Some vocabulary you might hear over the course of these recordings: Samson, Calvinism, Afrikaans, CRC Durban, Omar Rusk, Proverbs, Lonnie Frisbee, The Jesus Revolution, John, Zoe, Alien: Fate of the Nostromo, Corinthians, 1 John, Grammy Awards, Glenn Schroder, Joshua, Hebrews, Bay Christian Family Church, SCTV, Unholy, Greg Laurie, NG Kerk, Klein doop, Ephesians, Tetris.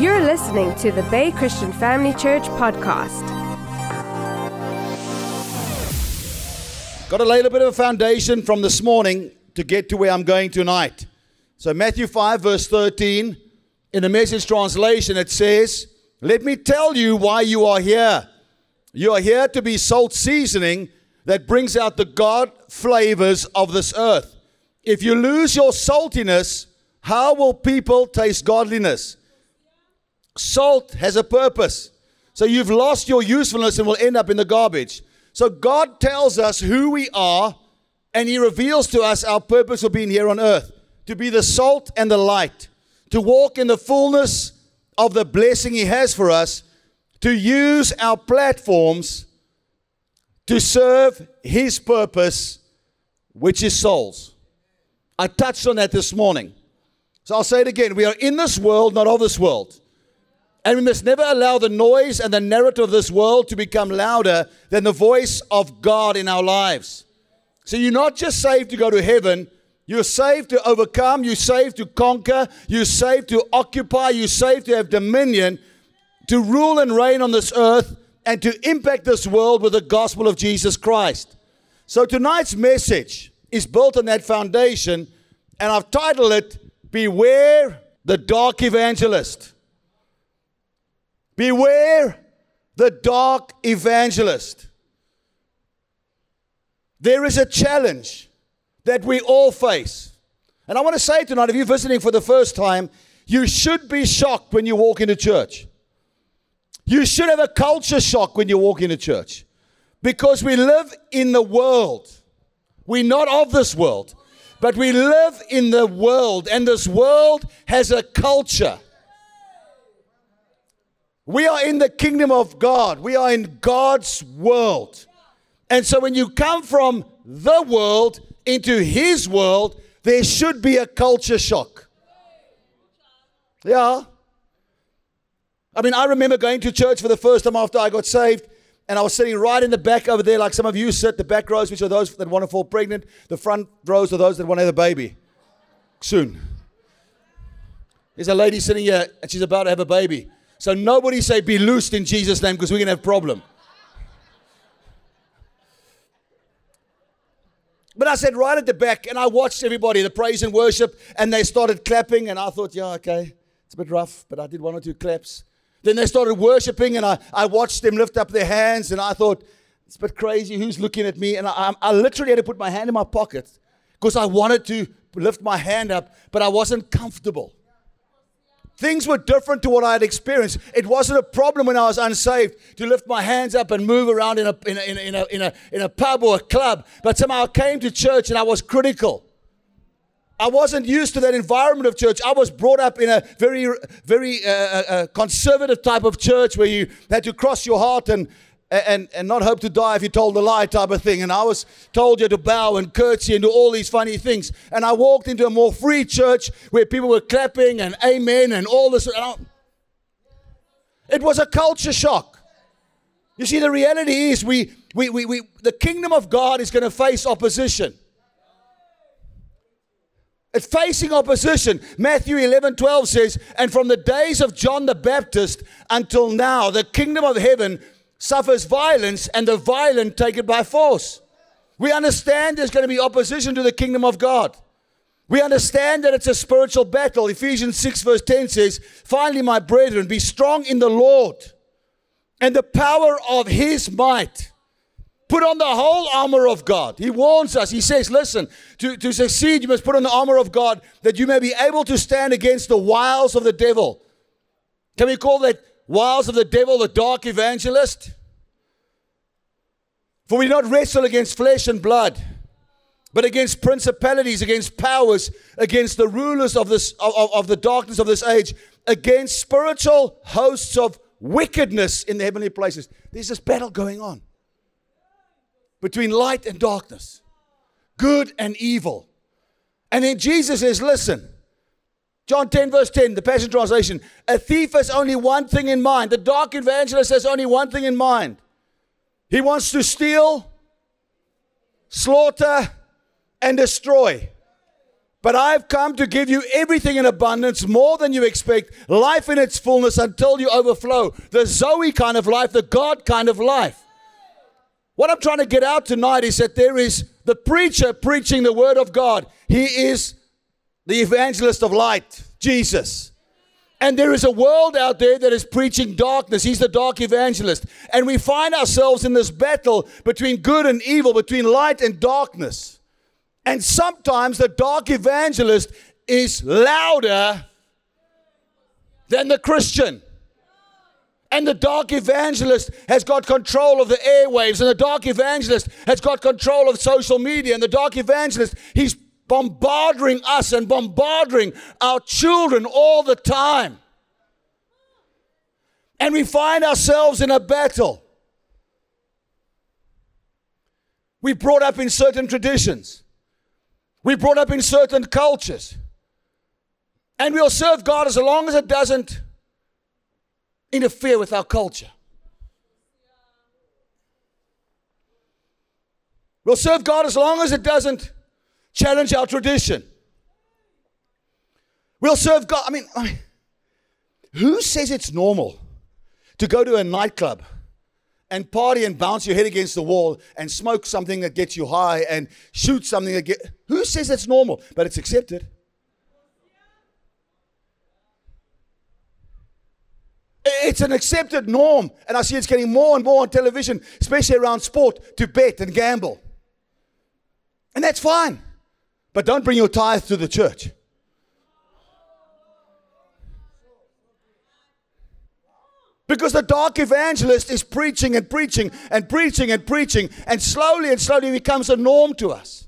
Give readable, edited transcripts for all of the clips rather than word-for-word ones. You're listening to the Bay Christian Family Church podcast. Got to lay a little bit of a foundation from this morning to get to where I'm going tonight. So Matthew 5 verse 13, in the Message translation it says, "Let me tell you why you are here. You are here to be salt seasoning that brings out the God flavors of this earth. If you lose your saltiness, how will people taste godliness?" Salt has a purpose. So you've lost your usefulness and will end up in the garbage. So God tells us who we are, and He reveals to us our purpose of being here on earth, to be the salt and the light, to walk in the fullness of the blessing He has for us, to use our platforms to serve His purpose, which is souls. I touched on that this morning. So I'll say it again. We are in this world, not of this world. And we must never allow the noise and the narrative of this world to become louder than the voice of God in our lives. So you're not just saved to go to heaven. You're saved to overcome. You're saved to conquer. You're saved to occupy. You're saved to have dominion, to rule and reign on this earth, and to impact this world with the gospel of Jesus Christ. So tonight's message is built on that foundation, and I've titled it, "Beware the Dark Evangelist." Beware the dark evangelist. There is a challenge that we all face. And I want to say tonight, if you're visiting for the first time, you should be shocked when you walk into church. You should have a culture shock when you walk into church. Because we live in the world. We're not of this world. But we live in the world. And this world has a culture. We are in the kingdom of God. We are in God's world. And so when you come from the world into His world, there should be a culture shock. Yeah. I mean, I remember going to church for the first time after I got saved, and I was sitting right in the back over there, like some of you sit, the back rows, which are those that want to fall pregnant. The front rows are those that want to have a baby soon. There's a lady sitting here, and she's about to have a baby. So nobody say, "Be loosed in Jesus' name," because we're going to have a problem. But I sat right at the back, and I watched everybody, the praise and worship, and they started clapping, and I thought, yeah, okay, it's a bit rough, but I did one or two claps. Then they started worshiping, and I watched them lift up their hands, and I thought, it's a bit crazy, who's looking at me? And I literally had to put my hand in my pocket, because I wanted to lift my hand up, but I wasn't comfortable. Things were different to what I had experienced. It wasn't a problem when I was unsaved to lift my hands up and move around in a pub or a club. But somehow I came to church and I was critical. I wasn't used to that environment of church. I was brought up in a very, very conservative type of church where you had to cross your heart and not hope to die if you told a lie type of thing. And I was told you to bow and curtsy and do all these funny things. And I walked into a more free church where people were clapping and amen and all this. It was a culture shock. You see, the reality is we the kingdom of God is going to face opposition. It's facing opposition. Matthew 11:12 says, "And from the days of John the Baptist until now, the kingdom of heaven suffers violence, and the violent take it by force." We understand there's going to be opposition to the kingdom of God. We understand that it's a spiritual battle. Ephesians 6 verse 10 says, "Finally, my brethren, be strong in the Lord and the power of His might. Put on the whole armor of God." He warns us. He says, listen, to succeed, you must put on the armor of God that you may be able to stand against the wiles of the devil. Can we call that wiles of the devil, the dark evangelist? "For we do not wrestle against flesh and blood, but against principalities, against powers, against the rulers of the darkness of this age, against spiritual hosts of wickedness in the heavenly places." There's this battle going on between light and darkness, good and evil. And then Jesus says, listen, John 10 verse 10, the Passion Translation, "A thief has only one thing in mind." The dark evangelist has only one thing in mind. He wants to steal, slaughter, and destroy. But I've come to give you everything in abundance, more than you expect, life in its fullness until you overflow. The Zoe kind of life, the God kind of life. What I'm trying to get out tonight is that there is the preacher preaching the word of God. He is the evangelist of light, Jesus. And there is a world out there that is preaching darkness. He's the dark evangelist. And we find ourselves in this battle between good and evil, between light and darkness. And sometimes the dark evangelist is louder than the Christian. And the dark evangelist has got control of the airwaves. And the dark evangelist has got control of social media. And the dark evangelist, he's bombarding us and bombarding our children all the time. And we find ourselves in a battle. We brought up in certain traditions. We brought up in certain cultures. And we'll serve God as long as it doesn't interfere with our culture. We'll serve God as long as it doesn't challenge our tradition. We'll serve God. I mean, who says it's normal to go to a nightclub and party and bounce your head against the wall and smoke something that gets you high and shoot something that gets... Who says that's normal? But it's accepted. It's an accepted norm. And I see it's getting more and more on television, especially around sport, to bet and gamble. And that's fine. But don't bring your tithe to the church. Because the dark evangelist is preaching and preaching and preaching and preaching, and slowly it becomes a norm to us.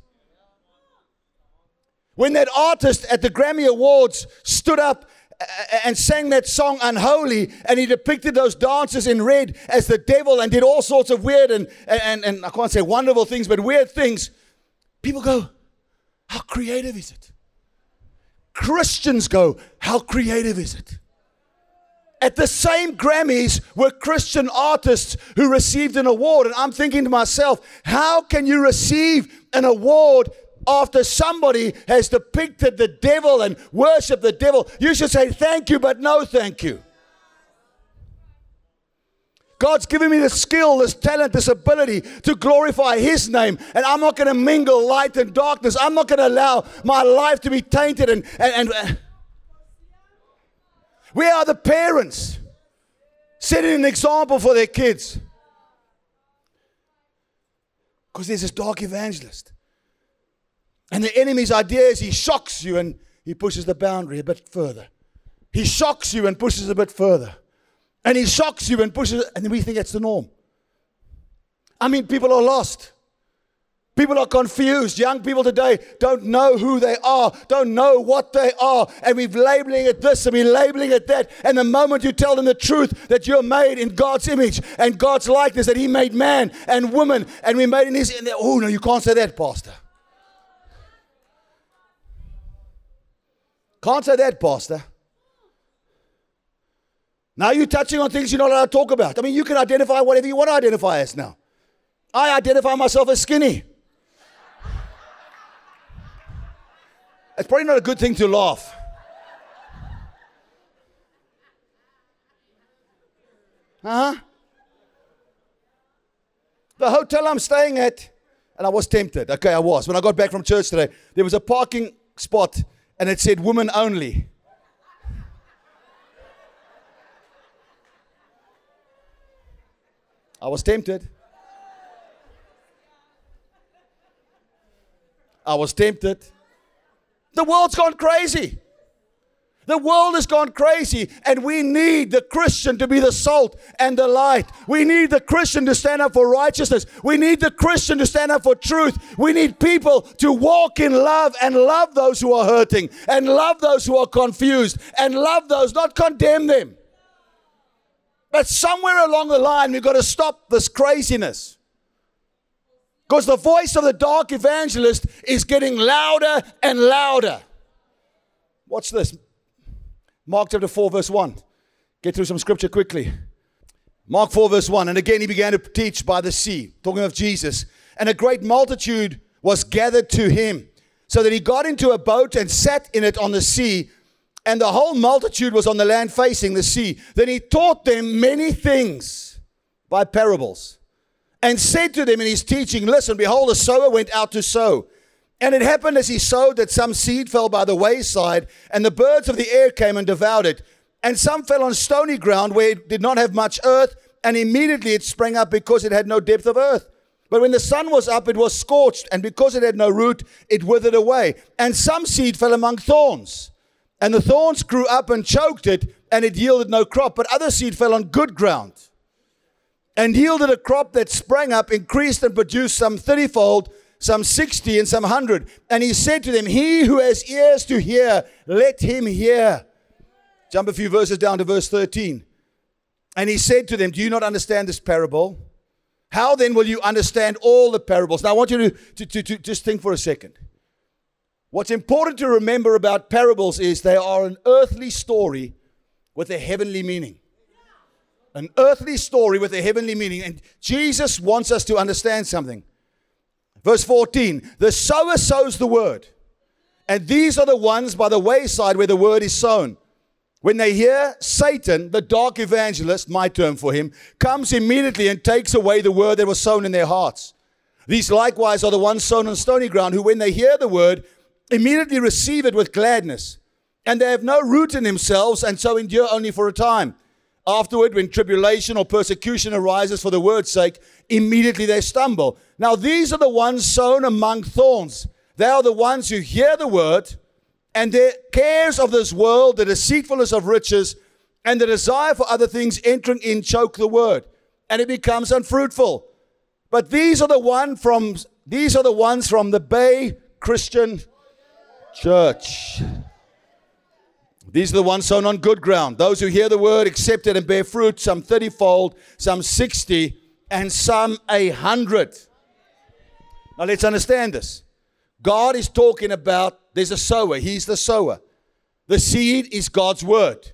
When that artist at the Grammy Awards stood up and sang that song Unholy, and he depicted those dancers in red as the devil and did all sorts of weird and I can't say wonderful things, but weird things, people go, how creative is it? Christians go, how creative is it? At the same Grammys were Christian artists who received an award. And I'm thinking to myself, how can you receive an award after somebody has depicted the devil and worshiped the devil? You should say thank you, but no thank you. God's given me the skill, this talent, this ability to glorify His name. And I'm not going to mingle light and darkness. I'm not going to allow my life to be tainted and where are the parents setting an example for their kids? Because there's this dark evangelist. And the enemy's idea is he shocks you and he pushes the boundary a bit further. He shocks you and pushes a bit further. And he shocks you and pushes, and we think that's the norm. I mean, people are lost. People are confused. Young people today don't know who they are, don't know what they are. And we're labeling it this and we're labeling it that. And the moment you tell them the truth that you're made in God's image and God's likeness, that He made man and woman and we're made in His... Oh, no, you can't say that, Pastor. Can't say that, Pastor. Now you're touching on things you're not allowed to talk about. I mean, you can identify whatever you want to identify as now. I identify myself as skinny. It's probably not a good thing to laugh. The hotel I'm staying at, and I was tempted. Okay, I was. When I got back from church today, there was a parking spot, and it said women only. I was tempted. I was tempted. The world's gone crazy. The world has gone crazy, and we need the Christian to be the salt and the light. We need the Christian to stand up for righteousness. We need the Christian to stand up for truth. We need people to walk in love and love those who are hurting and love those who are confused and love those, not condemn them. But somewhere along the line, we've got to stop this craziness. Because the voice of the dark evangelist is getting louder and louder. Watch this. Mark chapter 4 verse 1. Get through some scripture quickly. Mark 4 verse 1. And again he began to teach by the sea, talking of Jesus. And a great multitude was gathered to him, so that he got into a boat and sat in it on the sea, and the whole multitude was on the land facing the sea. Then he taught them many things by parables, and said to them in his teaching, listen, behold, a sower went out to sow. And it happened as he sowed that some seed fell by the wayside, and the birds of the air came and devoured it. And some fell on stony ground where it did not have much earth, and immediately it sprang up because it had no depth of earth. But when the sun was up, it was scorched, and because it had no root, it withered away. And some seed fell among thorns, and the thorns grew up and choked it, and it yielded no crop. But other seed fell on good ground, and yielded a crop that sprang up, increased, and produced some 30-fold, some 60, and some 100. And he said to them, he who has ears to hear, let him hear. Jump a few verses down to verse 13. And he said to them, do you not understand this parable? How then will you understand all the parables? Now I want you to just think for a second. What's important to remember about parables is they are an earthly story with a heavenly meaning. An earthly story with a heavenly meaning. And Jesus wants us to understand something. Verse 14, the sower sows the word. And these are the ones by the wayside where the word is sown. When they hear, Satan, the dark evangelist, my term for him, comes immediately and takes away the word that was sown in their hearts. These likewise are the ones sown on stony ground, who when they hear the word, immediately receive it with gladness. And they have no root in themselves, and so endure only for a time. Afterward, when tribulation or persecution arises for the word's sake, immediately they stumble. Now these are the ones sown among thorns. They are the ones who hear the word, and the cares of this world, the deceitfulness of riches, and the desire for other things entering in choke the word, and it becomes unfruitful. But these are the ones from the Bay Christian Church. These are the ones sown on good ground. Those who hear the word, accept it, and bear fruit, some 30-fold, some 60, and some 100. Now let's understand this. God is talking about, there's a sower. He's the sower. The seed is God's word.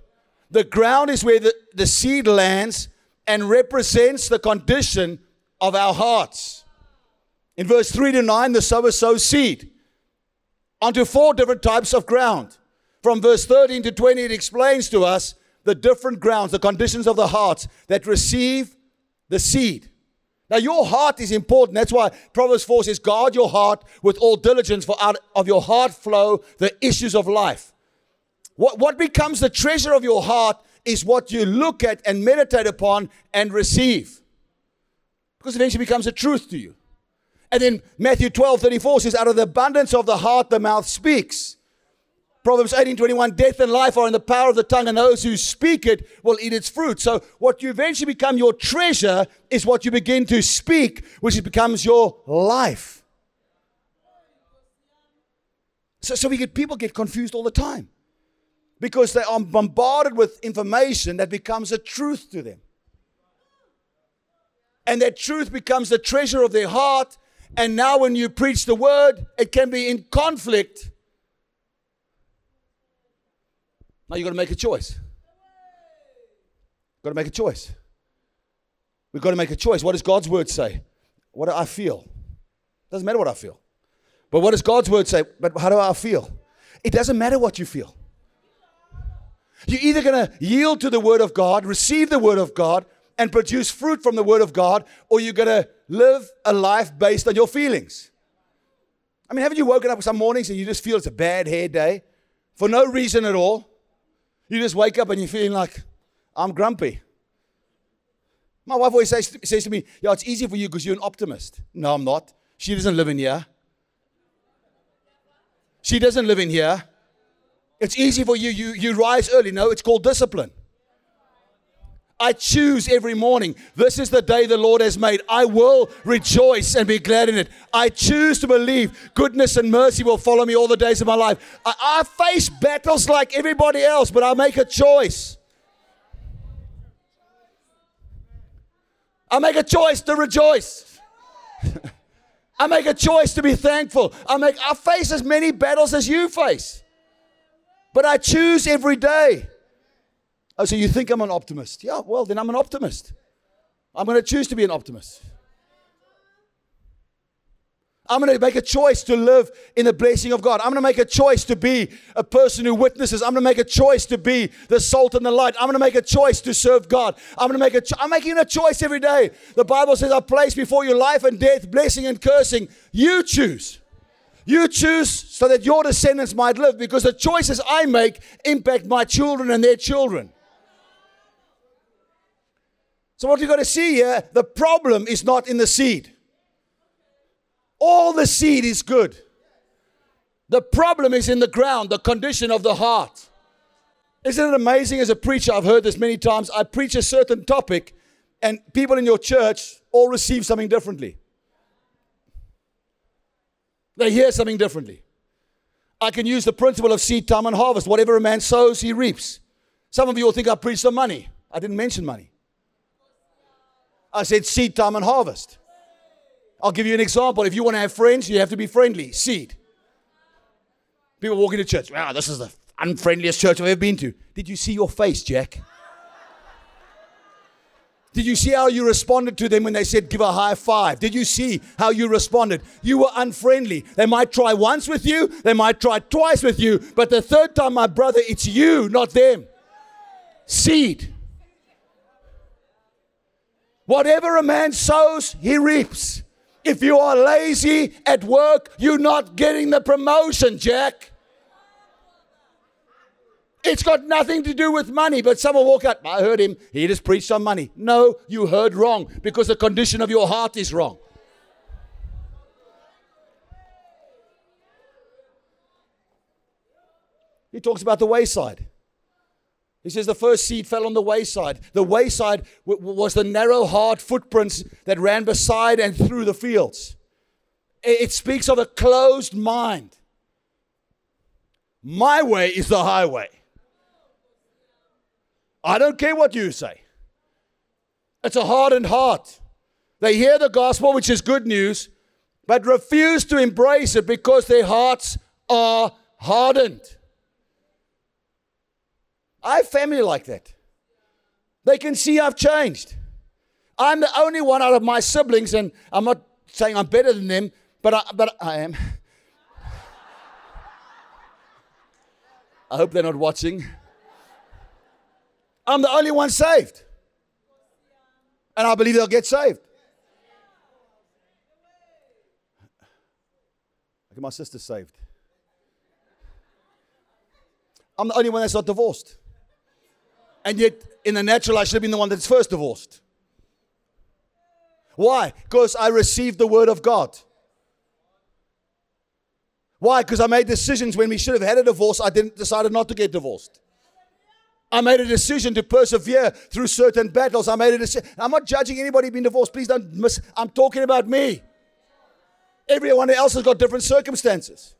The ground is where the seed lands and represents the condition of our hearts. In verse 3-9, the sower sows seed onto four different types of ground. From verse 13-20, it explains to us the different grounds, the conditions of the hearts that receive the seed. Now, your heart is important. That's why Proverbs 4 says, guard your heart with all diligence, for out of your heart flow the issues of life. What becomes the treasure of your heart is what you look at and meditate upon and receive. Because it eventually becomes a truth to you. And then Matthew 12:34 says, out of the abundance of the heart, the mouth speaks. Proverbs 18:21, death and life are in the power of the tongue, and those who speak it will eat its fruit. So what you eventually become your treasure is what you begin to speak, which becomes your life. People get confused all the time because they are bombarded with information that becomes a truth to them. And that truth becomes the treasure of their heart. And now when you preach the word, it can be in conflict. Now you've got to make a choice. You've got to make a choice. We've got to make a choice. What does God's word say? What do I feel? Doesn't matter what I feel. But what does God's word say? But how do I feel? It doesn't matter what you feel. You're either going to yield to the word of God, receive the word of God, and produce fruit from the word of God, or you're going to live a life based on your feelings. I mean, haven't you woken up some mornings and you just feel it's a bad hair day for no reason at all? You just wake up and you're feeling like, I'm grumpy. My wife always says to me, yeah, it's easy for you because you're an optimist. No, I'm not. She doesn't live in here. She doesn't live in here. It's easy for you. You rise early. No, it's called discipline. I choose every morning. This is the day the Lord has made. I will rejoice and be glad in it. I choose to believe goodness and mercy will follow me all the days of my life. I face battles like everybody else, but I make a choice. I make a choice to rejoice. I make a choice to be thankful. I face as many battles as you face, but I choose every day. Oh, so you think I'm an optimist? Yeah, well, then I'm an optimist. I'm going to choose to be an optimist. I'm going to make a choice to live in the blessing of God. I'm going to make a choice to be a person who witnesses. I'm going to make a choice to be the salt and the light. I'm going to make a choice to serve God. I'm making a choice every day. The Bible says, I place before you life and death, blessing and cursing. You choose. You choose so that your descendants might live, because the choices I make impact my children and their children. So what you've got to see here, the problem is not in the seed. All the seed is good. The problem is in the ground, the condition of the heart. Isn't it amazing? As a preacher, I've heard this many times. I preach a certain topic and people in your church all receive something differently. They hear something differently. I can use the principle of seed time and harvest. Whatever a man sows, he reaps. Some of you will think I preached on money. I didn't mention money. I said seed time and harvest. I'll give you an example. If you want to have friends, you have to be friendly. Seed. People walk into church. Wow, this is the unfriendliest church I've ever been to. Did you see your face, Jack? Did you see how you responded to them when they said, give a high five? Did you see how you responded? You were unfriendly. They might try once with you. They might try twice with you. But the third time, my brother, it's you, not them. Seed. Whatever a man sows, he reaps. If you are lazy at work, you're not getting the promotion, Jack. It's got nothing to do with money, but someone walk out, I heard him, he just preached on money. No, you heard wrong, because the condition of your heart is wrong. He talks about the wayside. He says the first seed fell on the wayside. The wayside was the narrow, hard footprints that ran beside and through the fields. It speaks of a closed mind. My way is the highway. I don't care what you say. It's a hardened heart. They hear the gospel, which is good news, but refuse to embrace it because their hearts are hardened. I have family like that. They can see I've changed. I'm the only one out of my siblings, and I'm not saying I'm better than them, but I am. I hope they're not watching. I'm the only one saved. And I believe they'll get saved. Okay, my sister's saved. I'm the only one that's not divorced. And yet, in the natural, I should have been the one that's first divorced. Why? Because I received the word of God. Why? Because I made decisions when we should have had a divorce. I decided not to get divorced. I made a decision to persevere through certain battles. I made a decision. I'm not judging anybody being divorced. Please don't miss. I'm talking about me. Everyone else has got different circumstances.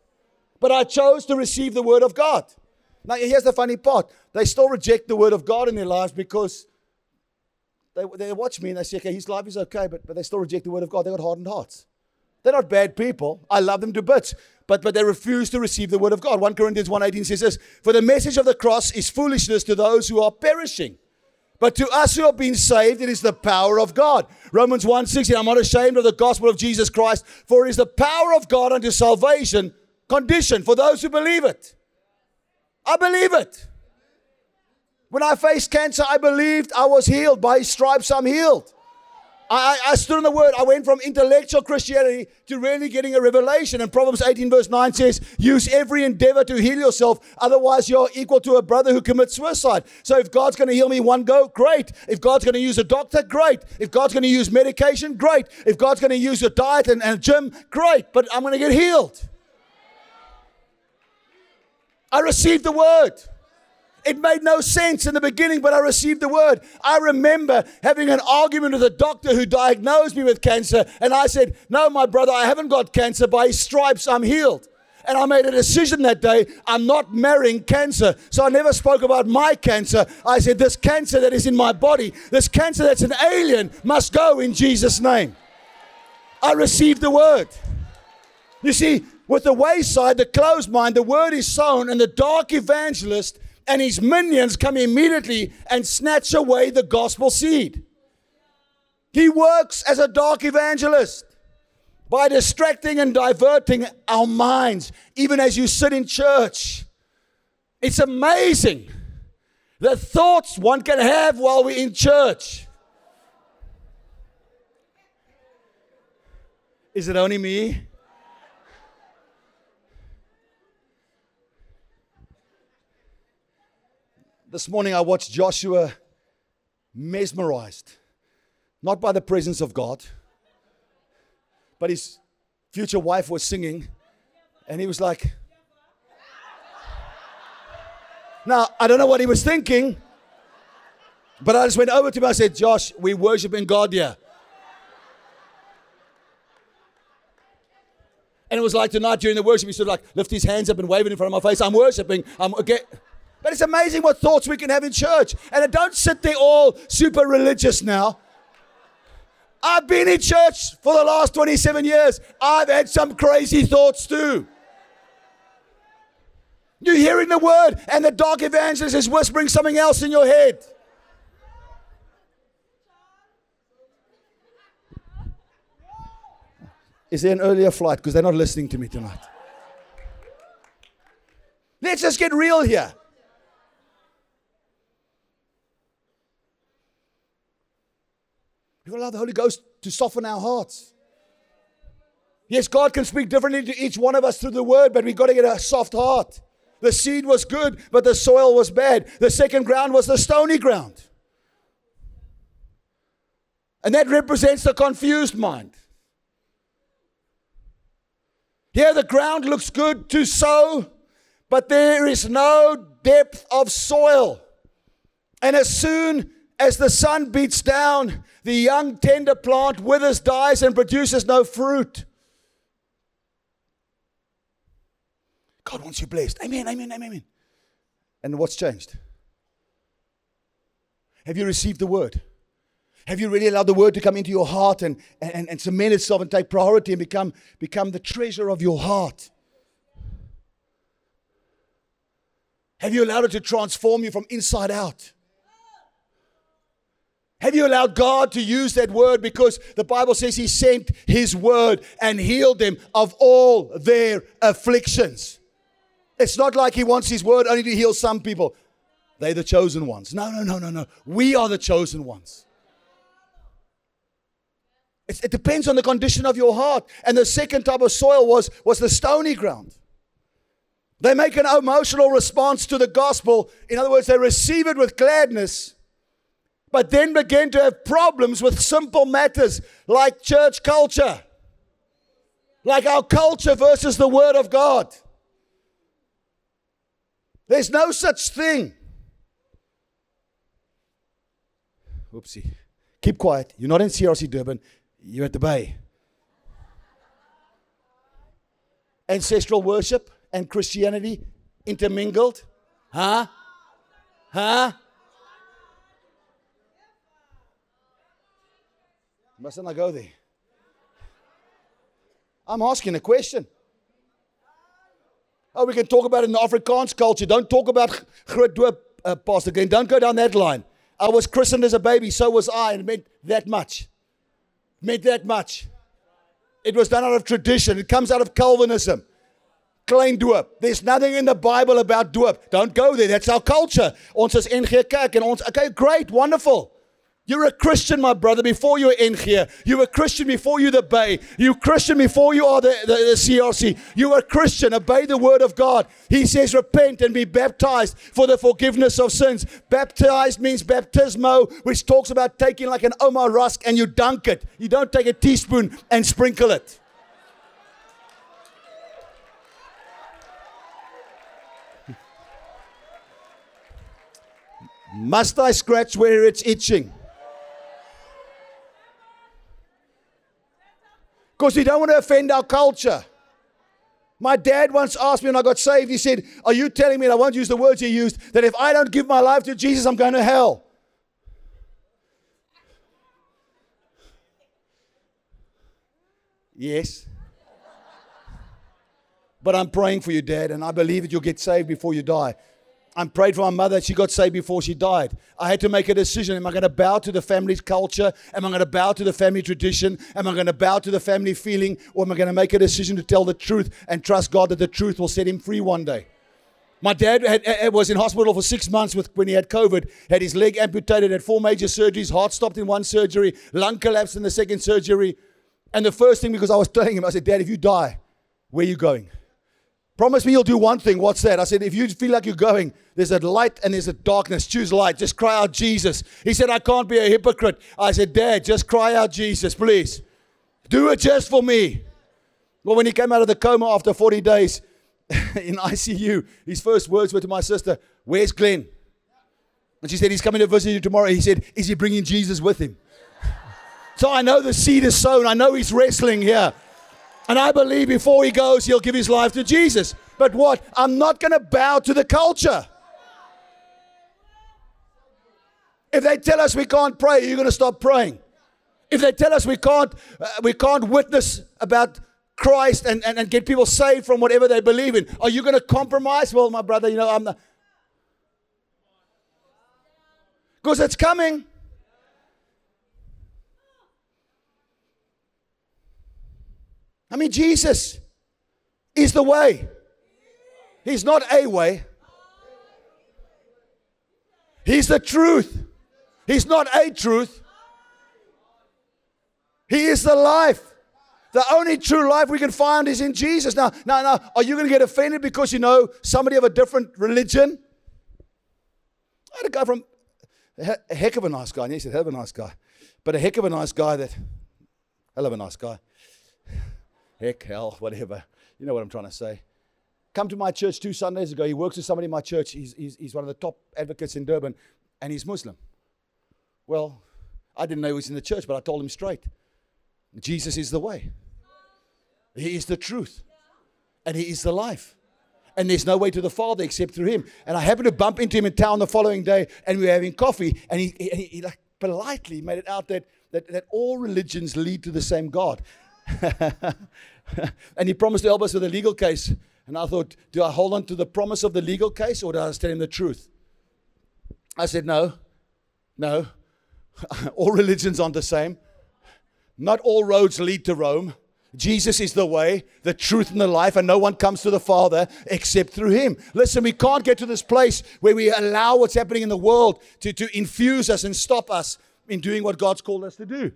But I chose to receive the word of God. Now, here's the funny part. They still reject the word of God in their lives because they watch me and they say, okay, his life is okay, but they still reject the word of God. They've got hardened hearts. They're not bad people. I love them to bits, but they refuse to receive the word of God. 1 Corinthians 1:18 says this, for the message of the cross is foolishness to those who are perishing, but to us who have been saved, it is the power of God. Romans 1:16, I'm not ashamed of the gospel of Jesus Christ, for it is the power of God unto salvation, condition for those who believe it. I believe it. When I faced cancer, I believed I was healed. By his stripes, I'm healed. I stood on the word. I went from intellectual Christianity to really getting a revelation. And Proverbs 18 verse 9 says, use every endeavor to heal yourself. Otherwise, you're equal to a brother who commits suicide. So if God's going to heal me one go, great. If God's going to use a doctor, great. If God's going to use medication, great. If God's going to use a diet and a gym, great. But I'm going to get healed. I received the word. It made no sense in the beginning, but I received the word. I remember having an argument with a doctor who diagnosed me with cancer. And I said, no, my brother, I haven't got cancer. By his stripes, I'm healed. And I made a decision that day, I'm not marrying cancer. So I never spoke about my cancer. I said, this cancer that is in my body, this cancer that's an alien, must go in Jesus' name. I received the word. You see, with the wayside, the closed mind, the word is sown, and the dark evangelist and his minions come immediately and snatch away the gospel seed. He works as a dark evangelist. by distracting and diverting our minds, even as you sit in church. It's amazing the thoughts one can have while we're in church. Is it only me? This morning I watched Joshua, mesmerized, not by the presence of God, but his future wife was singing, and he was like, now, I don't know what he was thinking, but I just went over to him and I said, Josh, we're worshiping God here. And it was like tonight during the worship, he sort of like lift his hands up and wave it in front of my face. I'm worshiping. I'm okay. But it's amazing what thoughts we can have in church. And I don't sit there all super religious now. I've been in church for the last 27 years. I've had some crazy thoughts too. You're hearing the word and the dark evangelist is whispering something else in your head. Is there an earlier flight? Because they're not listening to me tonight. Let's just get real here. We've got to allow the Holy Ghost to soften our hearts. Yes, God can speak differently to each one of us through the word, but we've got to get a soft heart. The seed was good, but the soil was bad. The second ground was the stony ground. And that represents the confused mind. Here the ground looks good to sow, but there is no depth of soil. And as soon as the sun beats down, the young tender plant withers, dies, and produces no fruit. God wants you blessed. Amen, amen, amen, amen. And what's changed? Have you received the word? Have you really allowed the word to come into your heart and cement itself and take priority and become the treasure of your heart? Have you allowed it to transform you from inside out? Have you allowed God to use that word? Because the Bible says He sent His word and healed them of all their afflictions. It's not like He wants His word only to heal some people. They're the chosen ones. No. We are the chosen ones. It depends on the condition of your heart. And the second type of soil was the stony ground. They make an emotional response to the gospel. In other words, they receive it with gladness, but then begin to have problems with simple matters like church culture, like our culture versus the Word of God. There's no such thing. Oopsie. Keep quiet. You're not in CRC Durban. You're at the Bay. Ancestral worship and Christianity intermingled. Huh? Mustn't I go there? I'm asking a question. Oh, we can talk about it in the Afrikaans culture. Don't talk about Groot doop, Pastor Glenn. Don't go down that line. I was christened as a baby, so was I, and it meant that much. It was done out of tradition. It comes out of Calvinism. Klein doop. There's nothing in the Bible about doop. Don't go there. That's our culture. Ons is NG Kerk and ons. Okay, great, wonderful. You're a Christian, my brother, before you're in here. You were a Christian before you're the Bay. You Christian before you are the CRC. You are a Christian. Obey the word of God. He says, repent and be baptized for the forgiveness of sins. Baptized means baptismo, which talks about taking like an Omar Rusk and you dunk it. You don't take a teaspoon and sprinkle it. Must I scratch where it's itching? Because we don't want to offend our culture. My dad once asked me when I got saved, he said, are you telling me, and I won't use the words he used, that if I don't give my life to Jesus, I'm going to hell? Yes. But I'm praying for you, Dad, and I believe that you'll get saved before you die. I prayed for my mother. She got saved before she died. I had to make a decision. Am I going to bow to the family's culture? Am I going to bow to the family tradition? Am I going to bow to the family feeling? Or am I going to make a decision to tell the truth and trust God that the truth will set him free one day? My dad was in hospital for 6 months when he had COVID, had his leg amputated, had 4 major surgeries, heart stopped in 1 surgery, lung collapsed in the 2nd surgery. And the first thing, because I was telling him, I said, Dad, if you die, where are you going? Promise me you'll do one thing. What's that? I said, if you feel like you're going, there's a light and there's a darkness. Choose light. Just cry out Jesus. He said, I can't be a hypocrite. I said, Dad, just cry out Jesus, please. Do it just for me. Well, when he came out of the coma after 40 days in ICU, his first words were to my sister, where's Glenn? And she said, he's coming to visit you tomorrow. He said, is he bringing Jesus with him? So I know the seed is sown. I know he's wrestling here. And I believe before he goes, he'll give his life to Jesus. But what? I'm not going to bow to the culture. If they tell us we can't pray, you're going to stop praying. If they tell us we can't witness about Christ and get people saved from whatever they believe in, are you going to compromise? Well, my brother, I'm not. Because it's coming. I mean, Jesus is the way. He's not a way. He's the truth. He's not a truth. He is the life. The only true life we can find is in Jesus. Now, are you going to get offended because you know somebody of a different religion? I had a guy from, a heck of a nice guy. And he said, hell of a nice guy. But a heck of a nice guy that, hell of a nice guy. Heck, hell, whatever. You know what I'm trying to say. Come to my church 2 Sundays ago. He works with somebody in my church. He's one of the top advocates in Durban, and he's Muslim. Well, I didn't know he was in the church, but I told him straight. Jesus is the way. He is the truth. And he is the life. And there's no way to the Father except through him. And I happened to bump into him in town the following day, and we were having coffee, and he like politely made it out that all religions lead to the same God. And he promised to help us with a legal case. And I thought, do I hold on to the promise of the legal case, or do I tell him the truth? I said, no. All religions aren't the same. Not all roads lead to Rome. Jesus is the way, the truth, and the life, and no one comes to the Father except through him. Listen, we can't get to this place where we allow what's happening in the world to infuse us and stop us in doing what God's called us to do.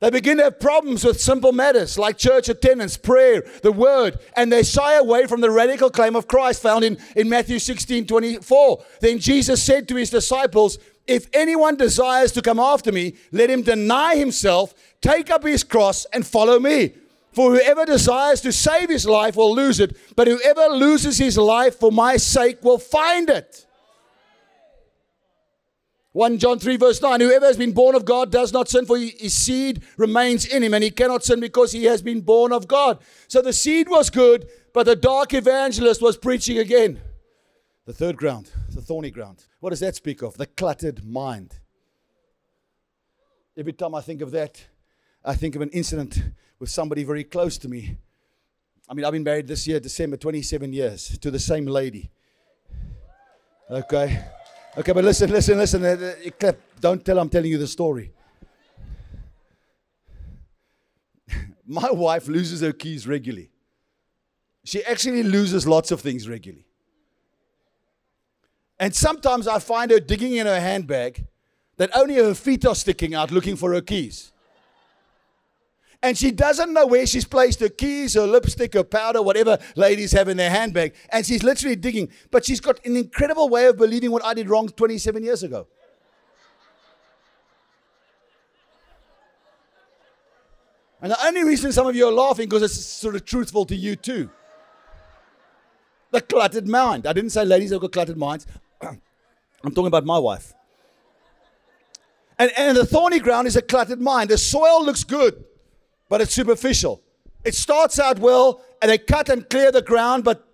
They begin to have problems with simple matters like church attendance, prayer, the word, and they shy away from the radical claim of Christ found in Matthew 16:24. Then Jesus said to his disciples, if anyone desires to come after me, let him deny himself, take up his cross, and follow me. For whoever desires to save his life will lose it, but whoever loses his life for my sake will find it. 1 John 3 verse 9, whoever has been born of God does not sin, for his seed remains in him, and he cannot sin because he has been born of God. So the seed was good, but the dark evangelist was preaching again. The third ground, the thorny ground. What does that speak of? The cluttered mind. Every time I think of that, I think of an incident with somebody very close to me. I mean, I've been married this year, December, 27 years, to the same lady. Okay. Okay, but listen. Don't tell I'm telling you the story. My wife loses her keys regularly. She actually loses lots of things regularly. And sometimes I find her digging in her handbag that only her feet are sticking out looking for her keys. And she doesn't know where she's placed her keys, her lipstick, her powder, whatever ladies have in their handbag. And she's literally digging. But she's got an incredible way of believing what I did wrong 27 years ago. And the only reason some of you are laughing because it's sort of truthful to you too. The cluttered mind. I didn't say ladies have got cluttered minds. I'm talking about my wife. And the thorny ground is a cluttered mind. The soil looks good, but it's superficial. It starts out well, and they cut and clear the ground, but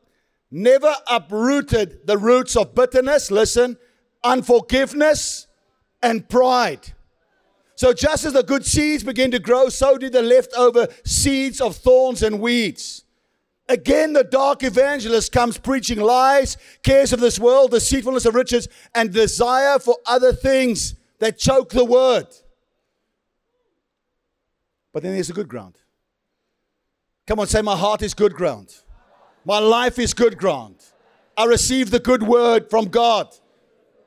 never uprooted the roots of bitterness, listen, unforgiveness, and pride. So just as the good seeds begin to grow, so do the leftover seeds of thorns and weeds. Again, the dark evangelist comes preaching lies, cares of this world, deceitfulness of riches, and desire for other things that choke the word. But then there's the good ground. Come on, say, my heart is good ground. My life is good ground. I receive the good word from God.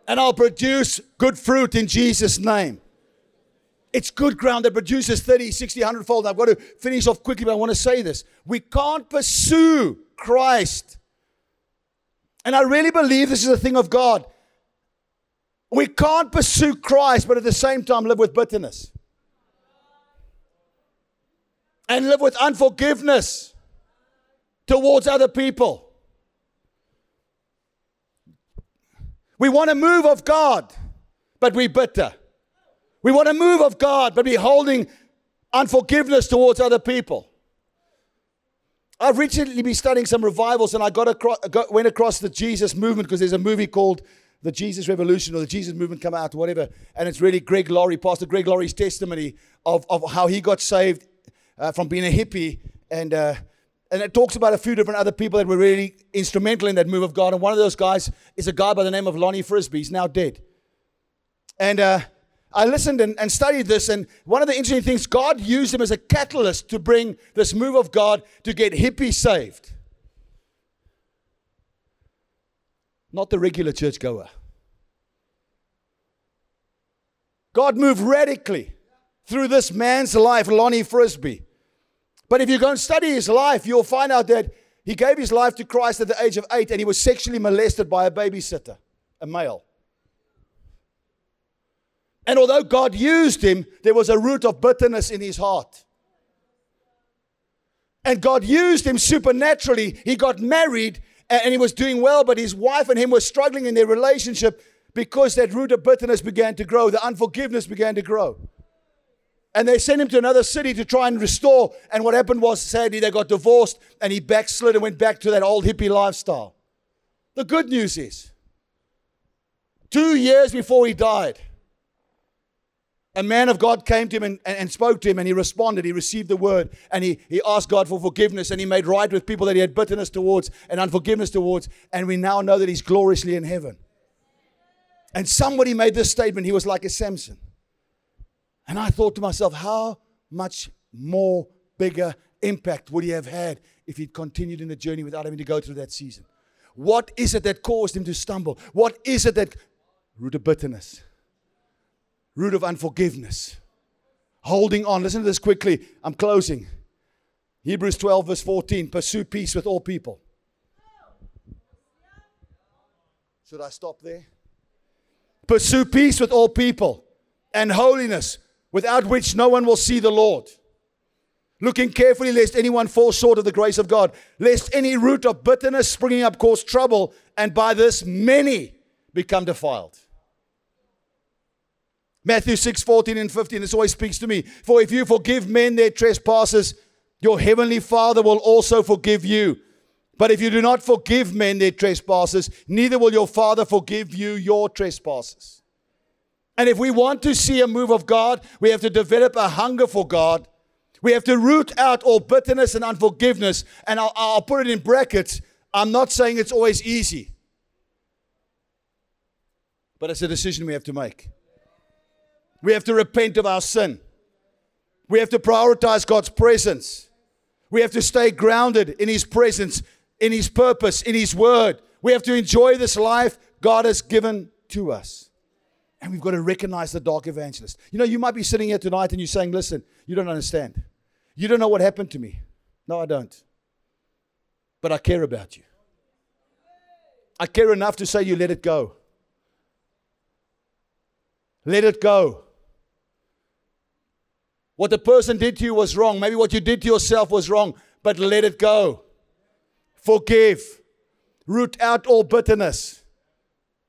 And I'll produce good fruit in Jesus' name. It's good ground that produces 30, 60, 100-fold. I've got to finish off quickly, but I want to say this. We can't pursue Christ. And I really believe this is a thing of God. We can't pursue Christ, but at the same time live with bitterness. And live with unforgiveness towards other people. We want to move of God, but we're bitter. We want to move of God, but we're holding unforgiveness towards other people. I've recently been studying some revivals, and I went across the Jesus movement, because there's a movie called The Jesus Revolution, or The Jesus Movement come out, whatever. And it's really Greg Laurie, Pastor Greg Laurie's testimony of how he got saved from being a hippie. And it talks about a few different other people that were really instrumental in that move of God. And one of those guys is a guy by the name of Lonnie Frisbee. He's now dead. And I listened and studied this. And one of the interesting things, God used him as a catalyst to bring this move of God to get hippies saved. Not the regular churchgoer. God moved radically through this man's life, Lonnie Frisbee. But if you go and study his life, you'll find out that he gave his life to Christ at the age of 8, and he was sexually molested by a babysitter, a male. And although God used him, there was a root of bitterness in his heart. And God used him supernaturally. He got married, and he was doing well, but his wife and him were struggling in their relationship because that root of bitterness began to grow. The unforgiveness began to grow. And they sent him to another city to try and restore. And what happened was, sadly, they got divorced, and he backslid and went back to that old hippie lifestyle. The good news is, 2 years before he died, a man of God came to him and spoke to him, and he responded. He received the word, and he asked God for forgiveness, and he made right with people that he had bitterness towards and unforgiveness towards. And we now know that he's gloriously in heaven. And somebody made this statement. He was like a Samson. And I thought to myself, how much more bigger impact would he have had if he'd continued in the journey without having to go through that season? What is it that caused him to stumble? What is it that... root of bitterness. Root of unforgiveness. Holding on. Listen to this quickly. I'm closing. Hebrews 12 verse 14. Pursue peace with all people. Should I stop there? Pursue peace with all people and holiness, without which no one will see the Lord. Looking carefully lest anyone fall short of the grace of God, lest any root of bitterness springing up cause trouble, and by this many become defiled. Matthew 6, 14 and 15, this always speaks to me. For if you forgive men their trespasses, your heavenly Father will also forgive you. But if you do not forgive men their trespasses, neither will your Father forgive you your trespasses. And if we want to see a move of God, we have to develop a hunger for God. We have to root out all bitterness and unforgiveness. And I'll put it in brackets. I'm not saying it's always easy. But it's a decision we have to make. We have to repent of our sin. We have to prioritize God's presence. We have to stay grounded in His presence, in His purpose, in His word. We have to enjoy this life God has given to us. And we've got to recognize the dark evangelist. You know, you might be sitting here tonight and you're saying, listen, you don't understand. You don't know what happened to me. No, I don't. But I care about you. I care enough to say you let it go. Let it go. What the person did to you was wrong. Maybe what you did to yourself was wrong. But let it go. Forgive. Root out all bitterness.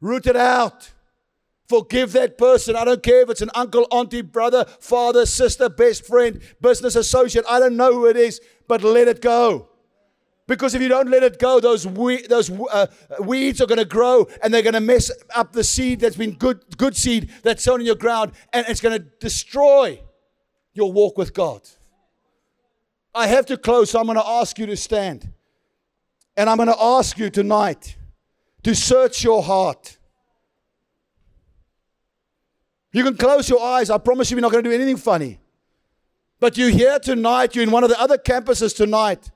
Root it out. Forgive that person. I don't care if it's an uncle, auntie, brother, father, sister, best friend, business associate. I don't know who it is, but let it go. Because if you don't let it go, those weeds are going to grow, and they're going to mess up the seed that's been good seed that's sown in your ground, and it's going to destroy your walk with God. I have to close, so I'm going to ask you to stand. And I'm going to ask you tonight to search your heart. You can close your eyes. I promise you we're not going to do anything funny. But you're here tonight. You're in one of the other campuses tonight.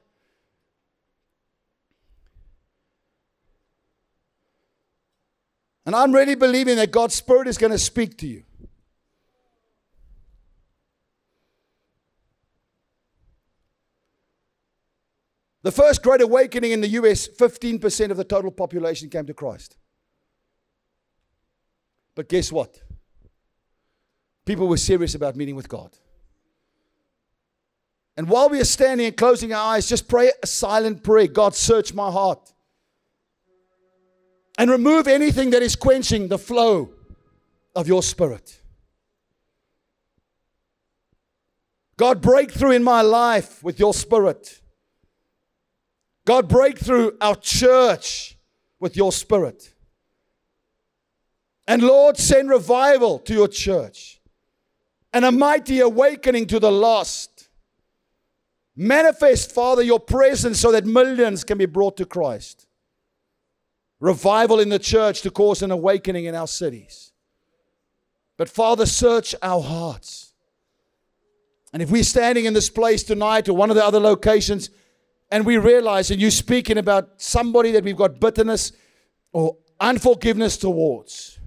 And I'm really believing that God's Spirit is going to speak to you. The first Great Awakening in the US, 15% of the total population came to Christ. But guess what? People were serious about meeting with God. And while we are standing and closing our eyes, just pray a silent prayer. God, search my heart. And remove anything that is quenching the flow of your Spirit. God, breakthrough in my life with your Spirit. God, break through our church with your Spirit. And Lord, send revival to your church and a mighty awakening to the lost. Manifest, Father, your presence so that millions can be brought to Christ. Revival in the church to cause an awakening in our cities. But Father, search our hearts. And if we're standing in this place tonight or one of the other locations, and we realize, and you're speaking about somebody that we've got bitterness or unforgiveness towards.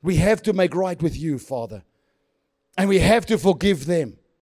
We have to make right with you, Father. And we have to forgive them.